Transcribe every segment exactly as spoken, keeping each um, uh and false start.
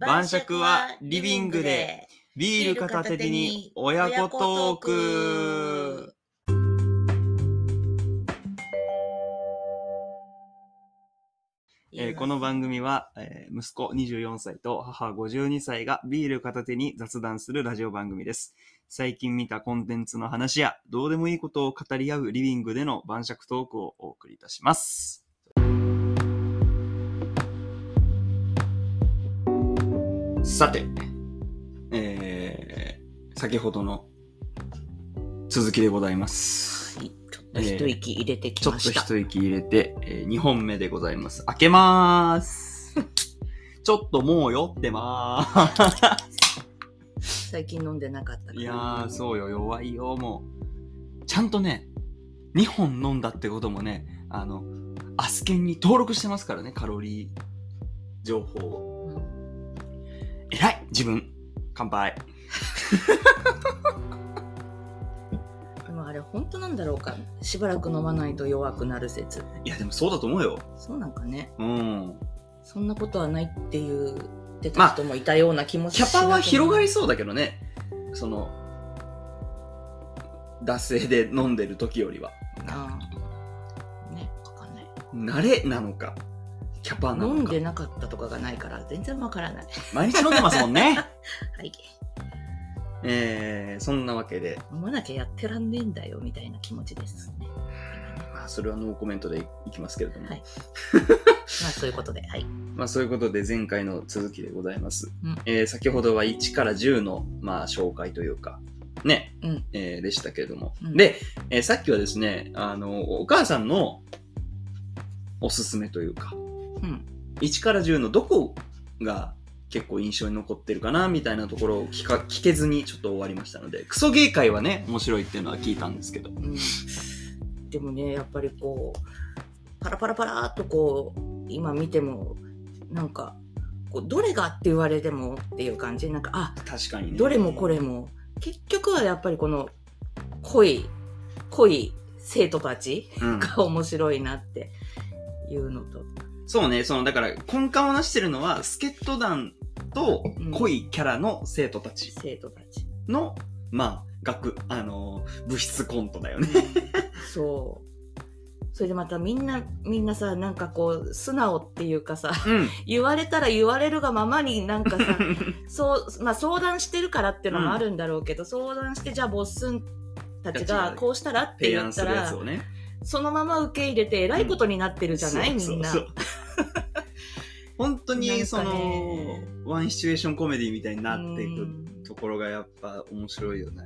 晩酌はリビングで、ビール片手に親子トーク。えー、この番組は、えー、息子にじゅうよんさいと母ごじゅうにさいがビール片手に雑談するラジオ番組です。最近見たコンテンツの話やどうでもいいことを語り合うリビングでの晩酌トークをお送りいたします。さて、えー、先ほどの続きでございます。はい、ちょっと一息入れてきました。えー、ちょっと一息入れて、えー、にほんめでございます。開けまーす。ちょっともう酔ってまーす。最近飲んでなかったから。いやー、そうよ、弱いよ、もう。ちゃんとね、にほん飲んだってこともね、あの、アスケンに登録してますからね、カロリー情報を。えらい自分乾杯でもあれ本当なんだろうか、しばらく飲まないと弱くなる説。いやでもそうだと思うよ。そうなんかね、うん、そんなことはないって言ってた人もいたような気もしなくな、まあ、キャパは広がりそうだけどね、その惰性で飲んでる時よりはああね、わかんない慣れなのかキャパ飲んでなかったとかがないから全然わからない。毎日飲んでますもんねはい、えー、そんなわけで飲まなきゃやってらんねえんだよみたいな気持ちですね。まあそれはノーコメントで い, いきますけれども、はい、まあそういうことで、はい、まあそういうことで前回の続きでございます、うん、えー、先ほどはいちからじゅうの、まあ、紹介というかね、うん、えー、でしたけれども、うん、で、えー、さっきはですね、あのお母さんのおすすめというか、うん、いちからじゅうのどこが結構印象に残ってるかなみたいなところを 聞, か聞けずにちょっと終わりましたので、クソ芸会はね面白いっていうのは聞いたんですけど、うん、でもねやっぱりこうパラパラパラっとこう今見てもなんかこうどれがって言われてもっていう感じ、なんかあ確かに、ね、どれもこれも結局はやっぱりこの濃い濃い生徒たちが面白いなっていうのと、うん、そうね、そのだから根幹を成してるのは助っ人団と濃いキャラの生徒たちの、うん、まあ学あの部室コントだよねそうそれでまたみんなみんなさ、なんかこう素直っていうかさ、うん、言われたら言われるがままになんかさそう、まあ、相談してるからっていうのもあるんだろうけど、うん、相談してじゃあボッスンたちがこうしたらって言ったらそのまま受け入れてえらいことになってるじゃない、うん、みんなそうそうそう本当にそのワンシチュエーションコメディみたいになっていくところがやっぱ面白いよね。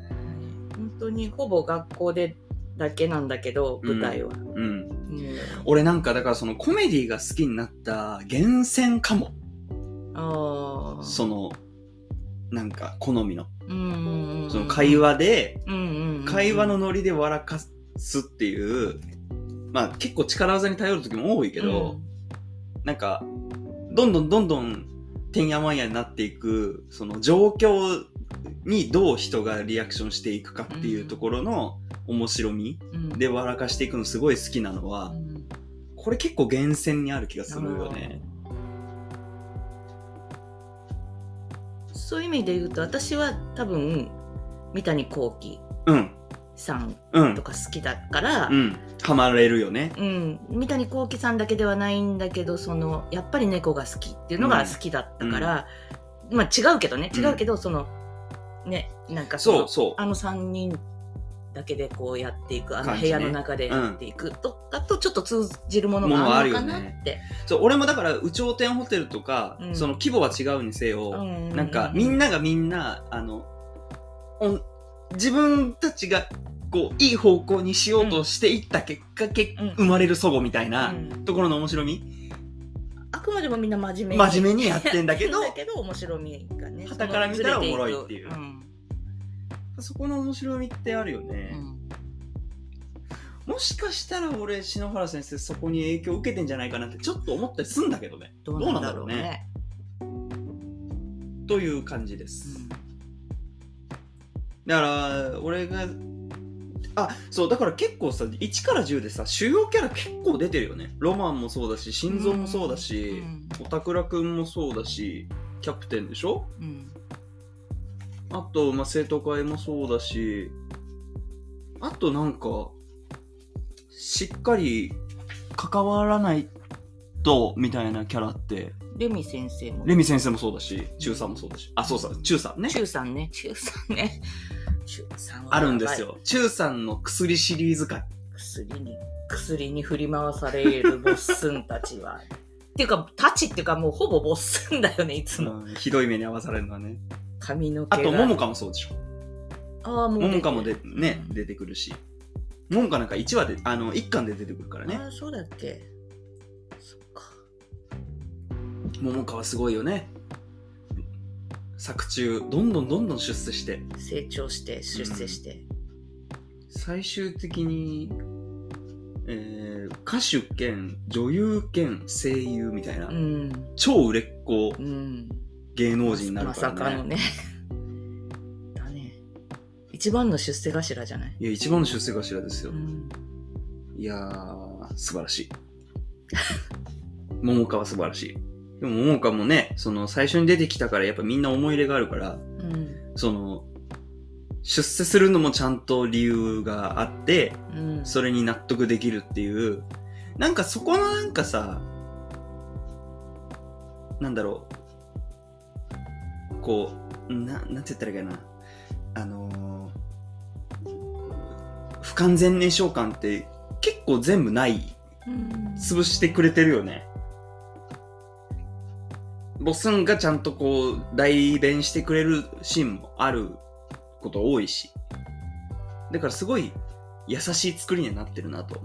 本当にほぼ学校でだけなんだけど舞台は、うんうんうん、俺なんかだからそのコメディが好きになった源泉かも、あそのなんか好みの、うん、その会話で、うんうんうん、会話のノリで笑かすすっていう、まあ結構力技に頼る時も多いけど、うん、なんかどんどんどんどんてんやわんやになっていくその状況にどう人がリアクションしていくかっていうところの面白みで笑かしていくのすごい好きなのは、うん、これ結構源泉にある気がするよね。そういう意味で言うと私は多分三谷幸喜、うんさんとか好きだから、うんうん、ハマれるよね、うん、三谷幸喜さんだけではないんだけど、そのやっぱり猫が好きっていうのが好きだったから、うん、まあ違うけどね、違うけど、うん、そのね、なんかその、そうそうあのさんにんだけでこうやっていく、あの部屋の中でやっていくとか、ね、うん、とちょっと通じるものがあるのかなって、ね、そう俺もだから有頂天ホテルとか、うん、その規模は違うにせよ、うん、なんかみんながみんなあの自分たちがこういい方向にしようとしていった結果、うん、結生まれる祖母みたいなところの面白み、うん、あくまでもみんな真面目に真面目にやってんだけどだけど面白みがね傍から見たらおもろいっていう、うん、そこの面白みってあるよね、うん、もしかしたら俺篠原先生そこに影響受けてんじゃないかなってちょっと思ったりすんだけどね、どうなんだろうねという感じです、うん、だから俺があそうだから結構さいちからじゅうでさ主要キャラ結構出てるよね。ロマンもそうだし心臓もそうだし、うん、おたくらくんもそうだし、キャプテンでしょ、うん、あと、まあ、生徒会もそうだし、あとなんかしっかり関わらないとみたいなキャラってレミ先生もレミ先生もそうだし、中さんもそうだし、あ、そうさ、中さんね、中さんね、中さんね、中さんはあるんですよ。中さんの薬シリーズ会、薬に薬に振り回されるボッスンたちはっていうかたちっていうかもうほぼボッスンだよね、いつも、うん、ひどい目に遭わされるのはね、髪の毛が、あと桃香もそうでしょ。あ、もう桃香もで、ね、うん、出てくるし、桃香なんかいちわで、あのいっかんで出てくるからね。あ、そうだっけ、そっか。桃香はすごいよね、作中どんどんどんどん出世して成長して出世して、うん、最終的に、えー、歌手兼女優兼声優みたいな、うん、超売れっ子、うん、芸能人になるからね。まさかのねだね、一番の出世頭じゃない。いや、一番の出世頭ですよ、うん、いやー素晴らしい桃香は素晴らしい。でも桃香もね、その最初に出てきたからやっぱみんな思い入れがあるから、うん、その出世するのもちゃんと理由があって、うん、それに納得できるっていう、なんかそこのなんかさ、なんだろう、こう、な、なんて言ったらいいかな、あのー、不完全燃焼感って結構全部ない、うん、潰してくれてるよね。ボスンがちゃんとこう代弁してくれるシーンもあること多いし、だからすごい優しい作りになってるなと。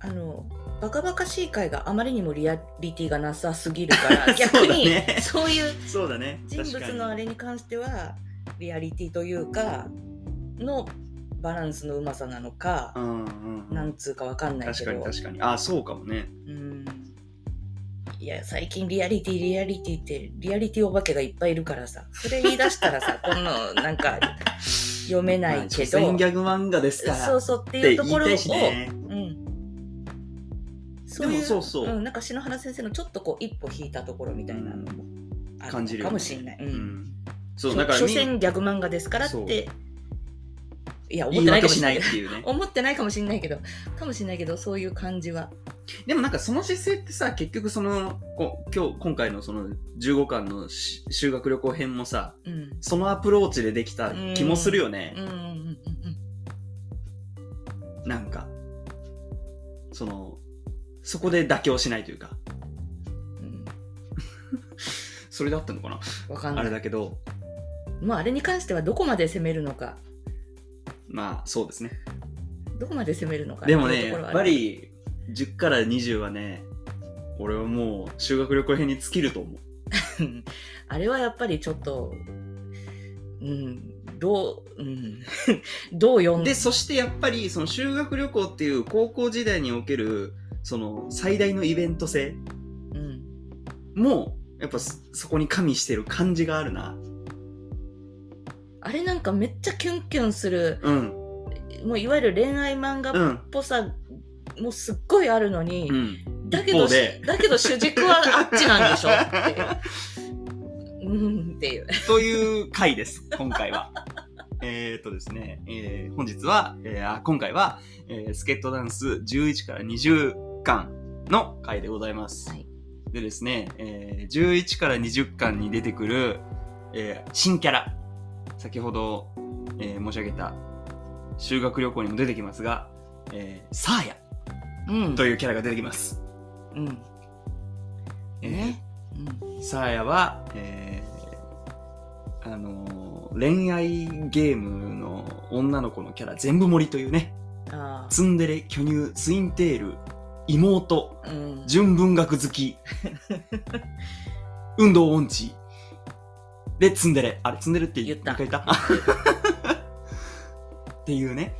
あのバカバカしい回があまりにもリアリティがなさすぎるから逆にそういう人物のあれに関してはリアリティというかのバランスのうまさなのか、うんうんうん、なんつうかわかんないけど、確かに確かに、あ、そうかもね、うん、いや最近リアリティリアリティってリアリティお化けがいっぱいいるからさ、それ言い出したらさこのなんか読めないけど、まあ、ギャグ漫画ですから、そうそうっていうところを、ね、うん、そういう、そうそう、うん、なんか篠原先生のちょっとこう一歩引いたところみたいなのもあるのかもしれない、うん、ね、うん、そう、だから所詮ギャグ漫画ですからっていや思ってないかもしれないっていうね思ってないかもしれないけどかもしれないけどそういう感じは。でもなんかその姿勢ってさ、結局そのこ今日今回のそのじゅうごかんの修学旅行編もさ、うん、そのアプローチでできた気もするよね。なんかそのそこで妥協しないというか、うん、それだったのかな、わかんないあれだけど、まああれに関してはどこまで攻めるのか、まあそうですね、どこまで攻めるのか。でもね、やっぱりじゅうからにじゅうはね、俺はもう修学旅行編に尽きると思うあれはやっぱりちょっと、うん、どう、うん、どう読んで、そしてやっぱりその修学旅行っていう高校時代におけるその最大のイベント性も、うん、やっぱそこに加味してる感じがあるな。あれなんかめっちゃキュンキュンする、うん、もういわゆる恋愛漫画っぽさ、うん、もうすっごいあるのに、うん、だけどだけど主軸はあっちなんでしょっていう、うんっていうという回です今回はえーっとですね、えー、本日は、えー、今回は、えー、スケットダンスじゅういちからにじゅっかんの回でございます、はい、でですね、えー、じゅういちからにじゅっかんに出てくる、えー、新キャラ、先ほど、えー、申し上げた修学旅行にも出てきますが、えー、サーヤ、うん、というキャラが出てきます、うん、えーね、うん、サーヤは、えーあのー、恋愛ゲームの女の子のキャラ全部森というね、あ、ツンデレ、巨乳、ツインテール、妹、うん、純文学好き運動音痴でツンデレ、あれツンデレって言った言ったっていうね、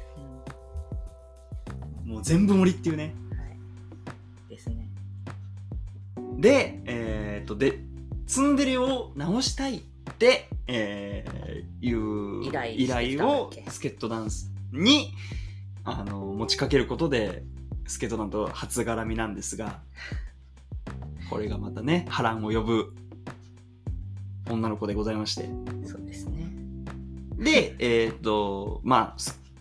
うん、もう全部森っていうね、はい、ですね。で、えー、っとでツンデレを直したいって、えー、いう依頼、依頼をスケットダンスにあの持ちかけることでスケットダンスと初絡みなんですが、これがまたね波乱を呼ぶ女の子でございまして、そうですね。でえっ、ー、とまあ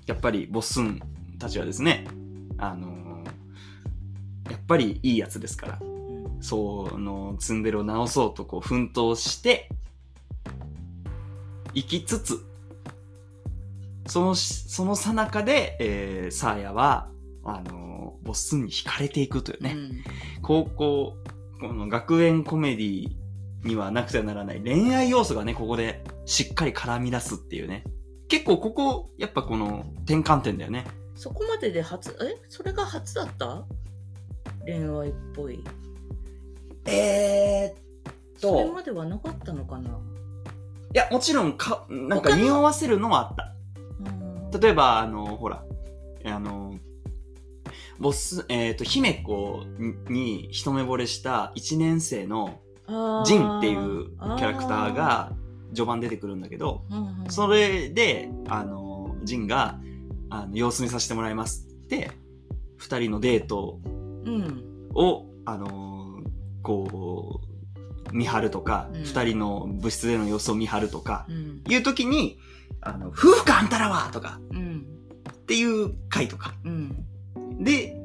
やっぱりボッスンたちはですね、あのー、やっぱりいいやつですから、うん、そのツンデレを直そうとこう奮闘していきつつ、そのその最中で、えー、サーヤはあのー、ボッスンに惹かれていくというね、うん、高校この学園コメディにはなくてはならない恋愛要素がね、ここでしっかり絡み出すっていうね。結構ここやっぱこの転換点だよね。そこまでで初、えそれが初だった恋愛っぽい。えーっとそれまではなかったのかな。いやもちろんか、なんか匂わせるのはあった。例えばあのほらあのボス、えーと姫子に一目惚れしたいちねん生のジンっていうキャラクターが序盤出てくるんだけど、それであのジンがあの様子見させてもらいますってふたりのデートを、うん、あのこう見張るとか、うん、ふたりの部室での様子を見張るとか、うん、いう時にあの夫婦かあんたらはとか、うん、っていう回とか、うん、で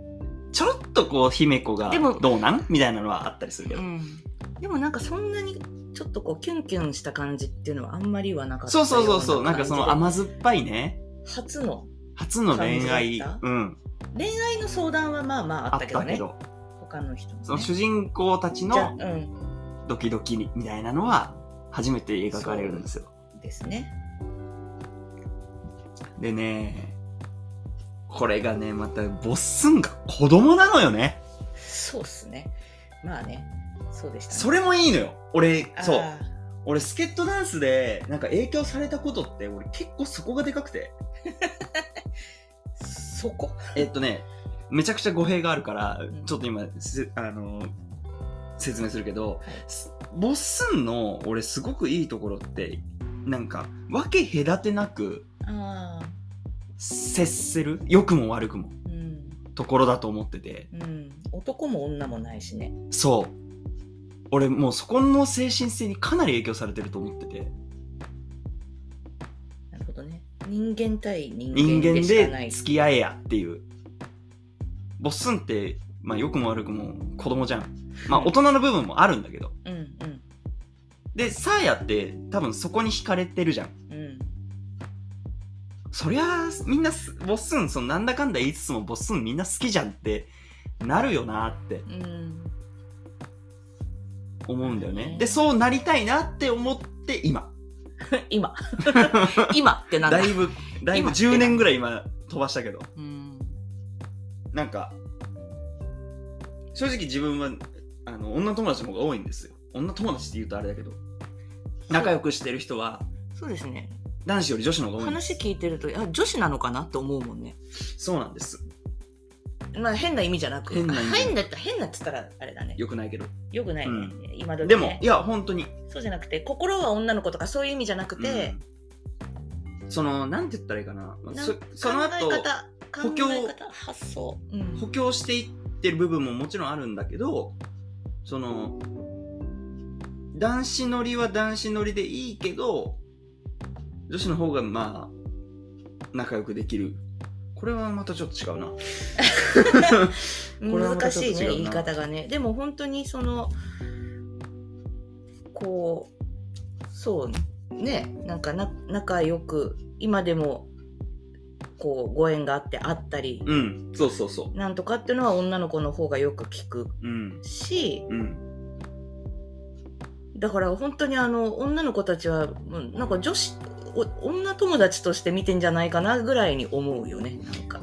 ちょろっとこう姫子がどうなんみたいなのはあったりするけど、うん、でもなんかそんなにちょっとこうキュンキュンした感じっていうのはあんまりはなかったような感じで。そうそうそうそう、なんかその甘酸っぱいね、初の初の恋愛、うん、恋愛の相談はまあまああったけどね、ど他の人も、ね、その主人公たちのドキドキみたいなのは初めて描かれるんですよ。ですね。でね、これがねまたボッスンが子供なのよね。そうっすね。まあね、そうでしたね。それもいいのよ。俺そう。俺スケットダンスでなんか影響されたことって、俺結構そこがでかくてそこえっとねめちゃくちゃ語弊があるから、うん、ちょっと今あの説明するけど、はい、ボッスンの俺すごくいいところってなんか分け隔てなく接する、良くも悪くも、うん、ところだと思ってて、うん、男も女もないしね。そう俺もうそこの精神性にかなり影響されてると思ってて。なるほどね。人間対人間でしかない、人間で付き合えやっていう。ボッスンってまあ良くも悪くも子供じゃん。まあ大人の部分もあるんだけど。うんうん、でサーヤって多分そこに惹かれてるじゃん。うん、そりゃあみんなボッスンそのなんだかんだ言いつつもボッスンみんな好きじゃんってなるよなって。うん思うんだよね。でそうなりたいなって思って今今今ってなんだだいぶだいぶじゅうねんぐらい今飛ばしたけど、うん、なんか正直自分はあの女友達の方が多いんですよ。女友達って言うとあれだけど仲良くしてる人はそうですね、男子より女子の方が多い。話聞いてるとあ女子なのかなって思うもんね。そうなんです。まあ、変な意味じゃなく変な変だった変なっつったらあれだね、よくないけどよくないね、うん、今どきね。でもいや本当にそうじゃなくて心は女の子とかそういう意味じゃなくて、うん、そのなんて言ったらいいかな、なんかそその後考え方補強考え方発想、うん、補強していってる部分ももちろんあるんだけど、その男子乗りは男子乗りでいいけど女子の方がまあ仲良くできる。これはまたちょっと違うな難しいね言い方がね。でも本当にそのこうそうね、なんかな仲良く今でもこうご縁があってあったり、うん、そうそうそうなんとかっていうのは女の子の方がよく聞くし、うんうん、だから本当にあの女の子たちはなんか女子お女友達として見てんじゃないかなぐらいに思うよね。なんか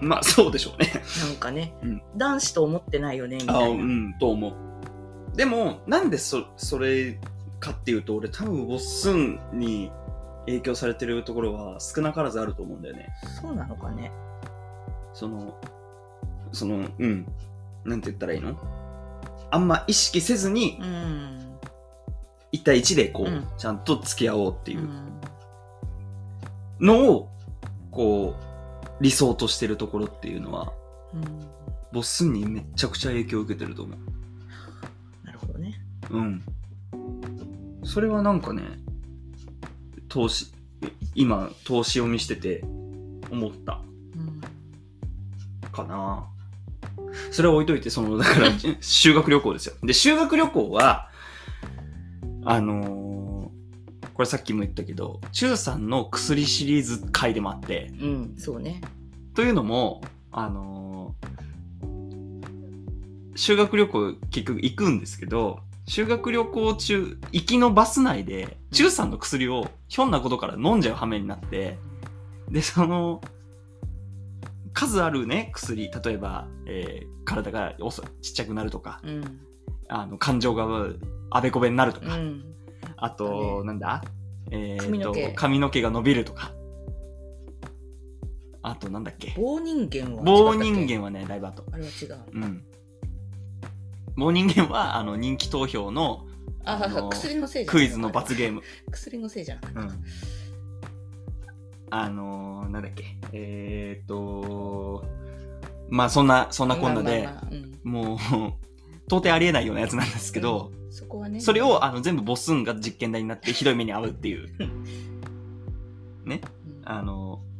まあそうでしょうねなんかね、うん、男子と思ってないよねみたいな。あ、うん、と思う。でもなんで そ, それかっていうと俺多分ボッスンに影響されてるところは少なからずあると思うんだよね。そうなのかね。そのそのうんなんて言ったらいいの、あんま意識せずに、うん、いち対いちでこう、うん、ちゃんと付き合おうっていう、うん、のをこう理想としてるところっていうのは、うん、ボッスンにめちゃくちゃ影響を受けてると思う。なるほどね。うん。それはなんかね、投資今投資を見してて思った、うん、かな。それは置いといて、そのだから修学旅行ですよ。で、修学旅行はあのー、これさっきも言ったけど、中さんの薬シリーズ回でもあって、うん、そうね。というのもあのー、修学旅行結局行くんですけど、修学旅行中行きのバス内で中さんの薬をひょんなことから飲んじゃう羽目になって、でその数あるね薬、例えば、えー、体がちっちゃくなるとか、うん、あの感情があべこべになるとか、うん、あと、ね、なんだ、えー、髪の毛、髪の毛が伸びるとか、あとなんだっけ、棒人間は棒人間はねだいぶ後、あれは違う、うん、棒人間はあの人気投票の、ああの薬のせいじゃない、クイズの罰ゲーム薬のせいじゃなかった、うん、あのー、なんだっけ、えー、っとまあそんなそんなこんなで、まあまあまあ、うん、もう到底ありえないようなやつなんですけど、うん、そこはね、それをあの全部ボスンが実験台になってひどい目に遭うっていうね、あのー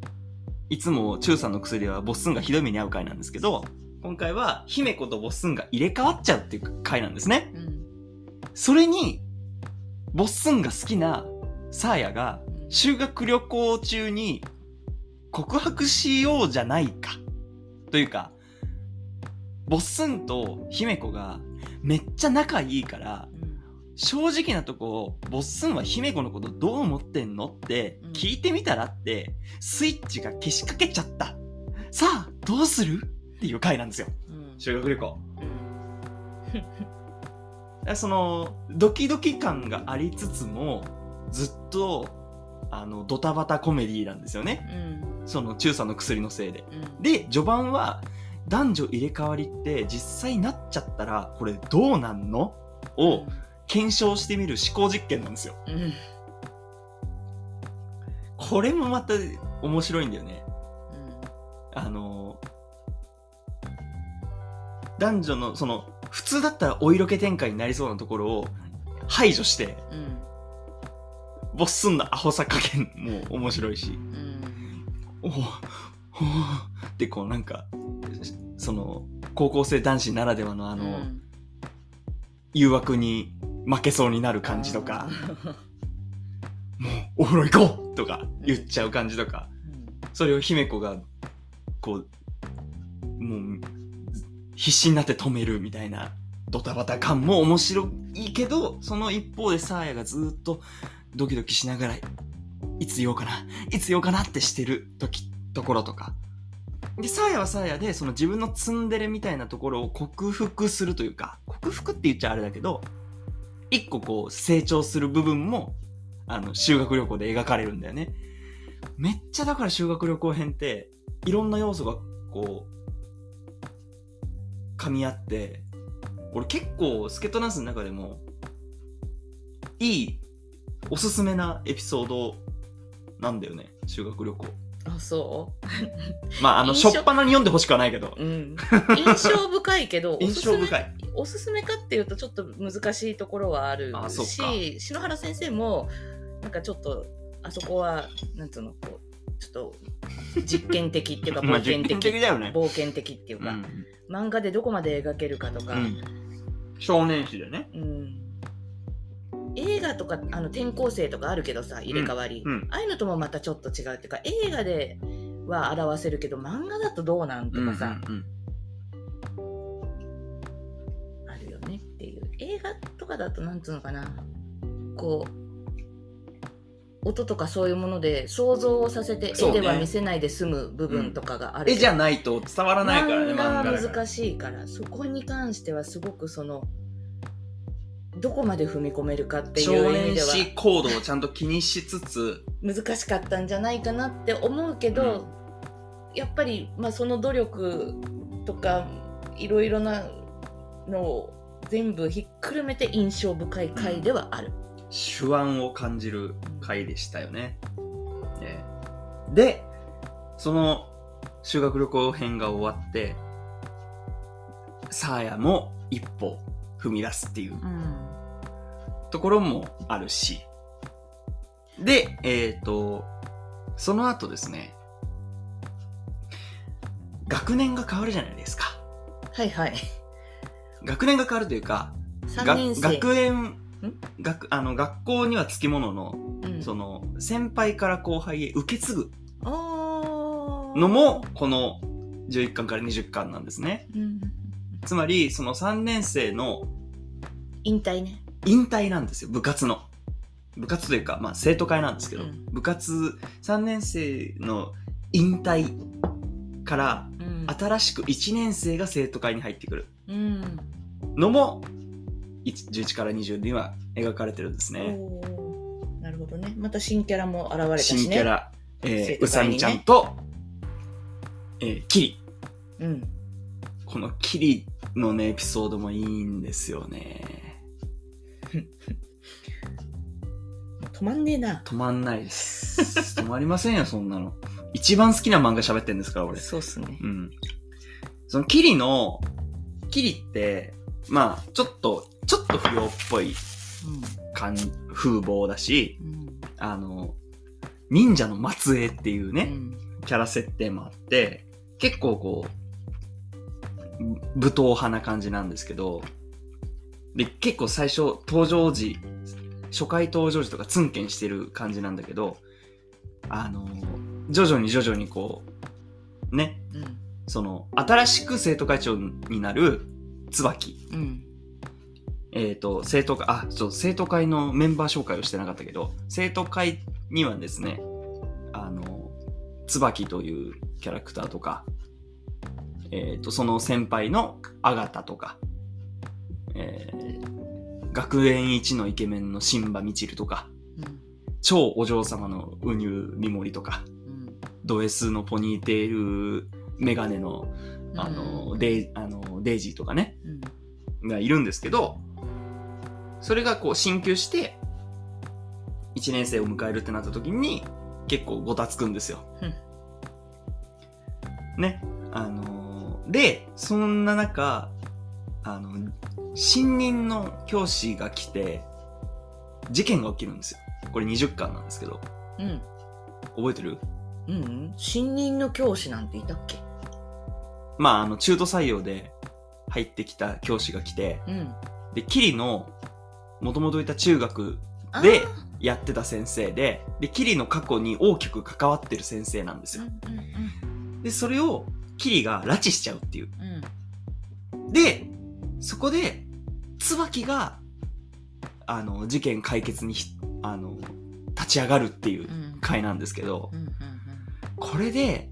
いつも中さんの薬はボッスンがひどい目に遭う回なんですけど、今回は姫子とボッスンが入れ替わっちゃうっていう回なんですね、うん、それにボッスンが好きなサーヤが修学旅行中に告白しようじゃないかというか、ボッスンと姫子がめっちゃ仲いいから、うん、正直なとこボッスンは姫子のことどう思ってんのって聞いてみたらってスイッチが消しかけちゃった、さあどうするっていう回なんですよ、うん、修学旅行、うん、そのドキドキ感がありつつもずっとあのドタバタコメディなんですよね、うん、その中さんの薬のせいで、うん、で序盤は男女入れ替わりって実際なっちゃったらこれどうなんのを検証してみる思考実験なんですよ、うん、これもまた面白いんだよね、うん、あの男女のその普通だったらお色気展開になりそうなところを排除して、うん、ボッスンのアホさ加減も面白いし、うん、おおってこうなんかその高校生男子ならではのあの、うん、誘惑に負けそうになる感じとか、もうお風呂行こうとか言っちゃう感じとか、うん、それを姫子がこうもう必死になって止めるみたいなドタバタ感も面白いけど、その一方でサーヤがずっとドキドキしながらいつ言おうかないつ言おうかなってしてる時ところとかで、サーヤはサーヤでその自分のツンデレみたいなところを克服するというか、克服って言っちゃあれだけど一個こう成長する部分もあの修学旅行で描かれるんだよね。めっちゃだから修学旅行編っていろんな要素がこう噛み合って、俺結構スケートダンスの中でもいいおすすめなエピソードなんだよね修学旅行。あ、そうまああのしょっぱなに読んでほしくはないけど、うん、印象深いけど印象深いおすすめかっていうとちょっと難しいところはあるし、篠原先生もなんかちょっとあそこはなんつうのこうちょっと実験的っていうか冒険的、 的だよね、冒険的っていうか、うん、漫画でどこまで描けるかとか、うん、少年誌でね、うん、映画とかあの転校生とかあるけどさ入れ替わり、うんうん、ああいうのともまたちょっと違うっていうか、映画では表せるけど漫画だとどうなんとかさ、うんうんうん、映画とかだとなんつうのかな、こう音とかそういうもので想像をさせて絵では見せないで済む部分とかがある、ね、うん、絵じゃないと伝わらないからね、漫画は難しいから、そこに関してはすごくそのどこまで踏み込めるかっていう意味では少年誌行動をちゃんと気にしつつ難しかったんじゃないかなって思うけど、うん、やっぱり、まあ、その努力とかいろいろなのを全部ひっくるめて印象深い回ではある、うん、手腕を感じる回でしたよね、ね、でその修学旅行編が終わってサーヤも一歩踏み出すっていう、うん、ところもあるし。で、えっと、その後ですね、学年が変わるじゃないですか。はいはい。学年が変わるというか、さんねん生学園、学、あの、学校にはつきものの、うん、その、先輩から後輩へ受け継ぐのも、このじゅういっかんからにじゅっかんなんですね。うん、つまり、そのさんねん生の、引退ね。引退なんですよ、部活の。部活というか、まあ、生徒会なんですけど、うん、部活、さんねん生の引退から、うん、新しくいちねん生が生徒会に入ってくるのも、うん、じゅういちからにじゅうには描かれてるんですね。なるほどね。また新キャラも現れたしね。新キャラ、えー、うさみちゃんと、えー、キリ、うん、このキリのねエピソードもいいんですよね。止まんねえな。止まんないです。止まりませんよそんなの。一番好きな漫画喋ってんですから俺。そうっすね。うん。そのキリのキリってまあちょっとちょっと不良っぽい感、うん、風貌だし、うん、あの忍者の末裔っていうね、うん、キャラ設定もあって結構こう武闘派な感じなんですけど、で結構最初登場時初回登場時とかツンケンしてる感じなんだけど、あの徐々に徐々にこうね、うん、その新しく生徒会長になる椿、うんえーと、生徒会、あ、ちょっと生徒会のメンバー紹介をしてなかったけど、生徒会にはですね、あの、椿というキャラクターとか、えーと、その先輩のあがたとか、えー、学園一のイケメンの新馬みちるとか、うん、超お嬢様のうにゅうみもりとか、うん、ド S のポニーテールメガネの、あの、うん、デイ、あのデイジーとかね、うん、がいるんですけど、それがこう進級していちねん生を迎えるってなった時に結構ごたつくんですよ、うん、ね、あのー、でそんな中あの新任の教師が来て事件が起きるんですよ。これにじゅっかんなんですけど、うん、覚えてる？うんうん、新任の教師なんていたっけ？まああの中途採用で入ってきた教師が来て、うん、でキリのもともといた中学でやってた先生で、でキリの過去に大きく関わってる先生なんですよ、うんうんうん、でそれをキリが拉致しちゃうっていう、うん、でそこで椿があの事件解決にあの立ち上がるっていう回なんですけど、うんうんうんうん、これで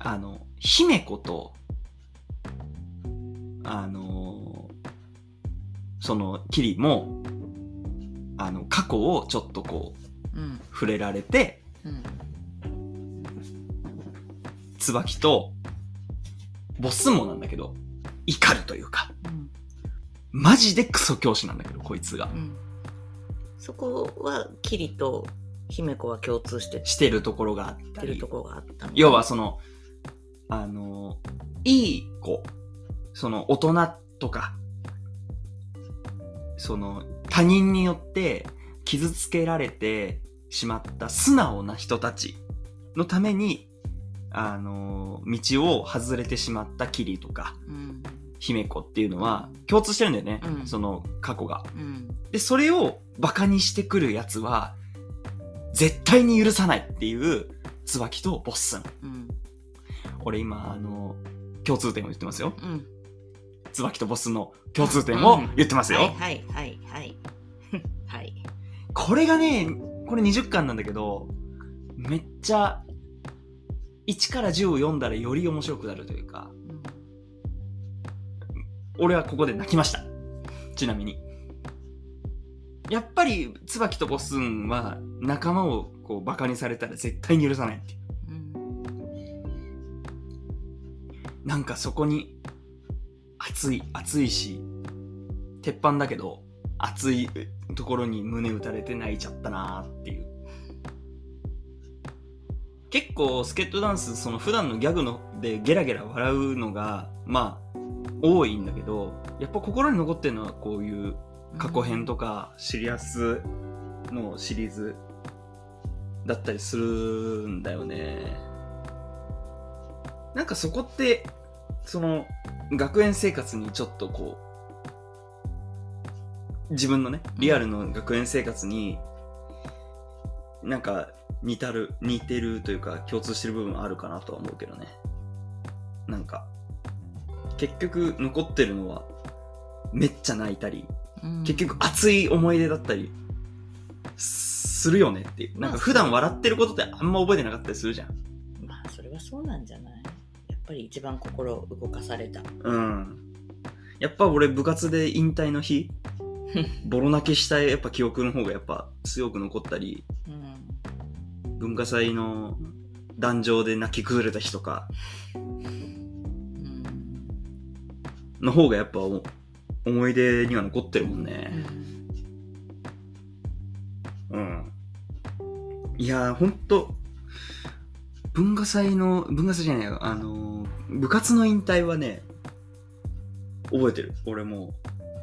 あの姫子とあのそのキリもあの過去をちょっとこう、うん、触れられて、うん、椿とボスもなんだけど怒るというか、うん、マジでクソ教師なんだけどこいつが、うん、そこはキリと姫子は共通してしてるところがあったり、要はそのあのいい子その大人とかその他人によって傷つけられてしまった素直な人たちのためにあの道を外れてしまったキリとか、うん、姫子っていうのは共通してるんだよね、うん、その過去が、うん、でそれをバカにしてくるやつは絶対に許さないっていう椿とボッスン、うん、俺今あの共通点を言ってますよ、うん、椿とボスの共通点を言ってますよ、うん、はいはいはいはいはいこれがねこれにじゅっかんなんだけどめっちゃいちからじゅうを読んだらより面白くなるというか、うん、俺はここで泣きました。ちなみにやっぱり椿とボスンは仲間をこうバカにされたら絶対に許さないっていう、うん、なんかそこに熱い熱いし鉄板だけど熱いところに胸打たれて泣いちゃったなーっていう。結構スケットダンスその普段のギャグのでゲラゲラ笑うのがまあ多いんだけど、やっぱ心に残ってるのはこういう過去編とかシリアスのシリーズだったりするんだよね。なんかそこってその学園生活にちょっとこう自分のねリアルの学園生活になんか似たる似てるというか共通してる部分あるかなとは思うけどね。なんか結局残ってるのはめっちゃ泣いたり、うん、結局熱い思い出だったりするよねっていう、まあ、なんか普段笑ってることってあんま覚えてなかったりするじゃん。まあそれはそうなんじゃない。やっぱり一番心を動かされた。うん。やっぱ俺部活で引退の日ボロ泣きしたやっぱ記憶の方がやっぱ強く残ったり、うん、文化祭の壇上で泣き崩れた日とかの方がやっぱ思い出には残ってるもんね。うん、うん、いやーほんと文化祭の文化祭じゃないあのー、部活の引退はね覚えてる。俺も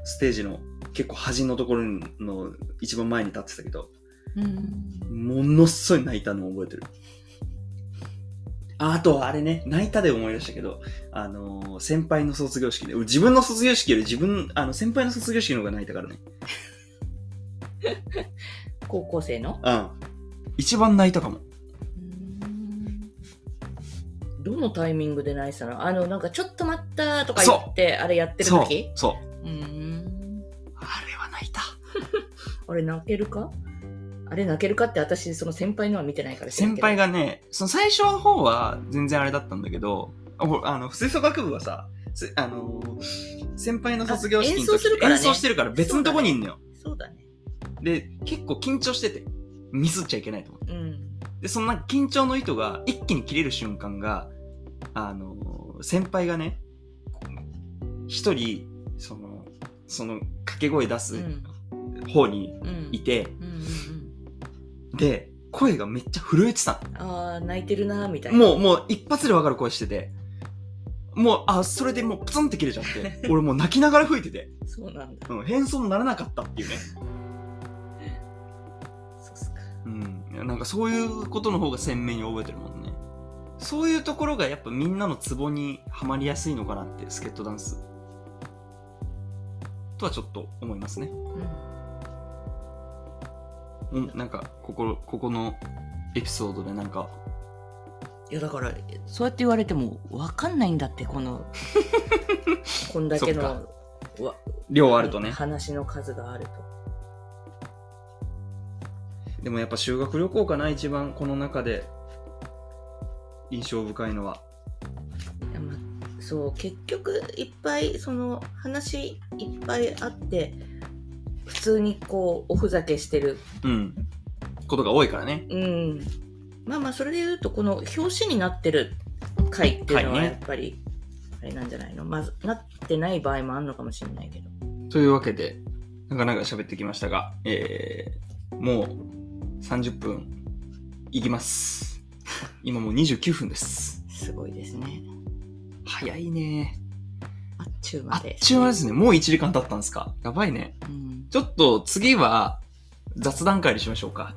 ステージの結構端のところの一番前に立ってたけど、うん、ものすごい泣いたのを覚えてる。あとはあれね、泣いたで思い出したけど、あのー、先輩の卒業式で、自分の卒業式より自分、あの、先輩の卒業式の方が泣いたからね。高校生の？うん。一番泣いたかも。どのタイミングで泣いてたの？あの、なんかちょっと待ったとか言って、あれやってる時？そう。そう。うーん。あれは泣いた。あれ泣けるか？あれ泣けるかって私その先輩のは見てないから。先輩がね、その最初の方は全然あれだったんだけど、あの吹奏楽部はさ、あのー、先輩の卒業式の時演奏してるから別のとこにいんのよ。そうだね。で結構緊張しててミスっちゃいけないと思って。うん、でそのなんか緊張の糸が一気に切れる瞬間が、あのー、先輩がね一人そのその掛け声出す方にいて。うんうんうんうんで、声がめっちゃ震えてたの。あー、泣いてるなーみたいな。もう、もう一発でわかる声してて。もう、あ、それでもうプツンって切れちゃって。俺もう泣きながら吹いてて。そうなんだ。うん、変装にならなかったっていうね。そうっすか。うん。なんかそういうことの方が鮮明に覚えてるもんね。そういうところがやっぱみんなのツボにはまりやすいのかなって、スケートダンス。とはちょっと思いますね。うん。うん、なんかここ、ここのエピソードでなんかいやだからそうやって言われても分かんないんだってこのこんだけの量あるとね話の数があると。でもやっぱ修学旅行かな一番この中で印象深いのは。いや、ま、そう結局いっぱいその話いっぱいあって普通にこうおふざけしてる、うん、ことが多いからね、うん、まあまあそれでいうとこの表紙になってる回っていうのはやっぱりあれなんじゃないの、まあ、なってない場合もあるのかもしれないけど。というわけでなかなか喋ってきましたが、えー、もうさんじゅっぷんいきます。今もうにじゅうきゅうふんです。すごいですね。早いね。あっちゅうまで。あっちゅうまですね。もういちじかん経ったんですか。やばいね、うん、ちょっと次は雑談会にしましょうか。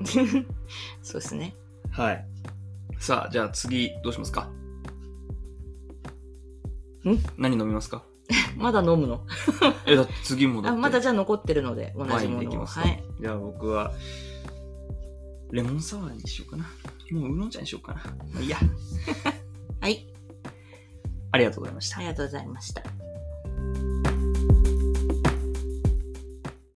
そうですね。はい。さあじゃあ次どうしますか。ん何飲みますか。まだ飲むの。えだって次もだってあまだじゃあ残ってるので同じものをきます、ね、はいじゃあ僕はレモンサワーにしようかな。もうウーロン茶にしようかな。いや。はいありがとうございました。ありがとうございました。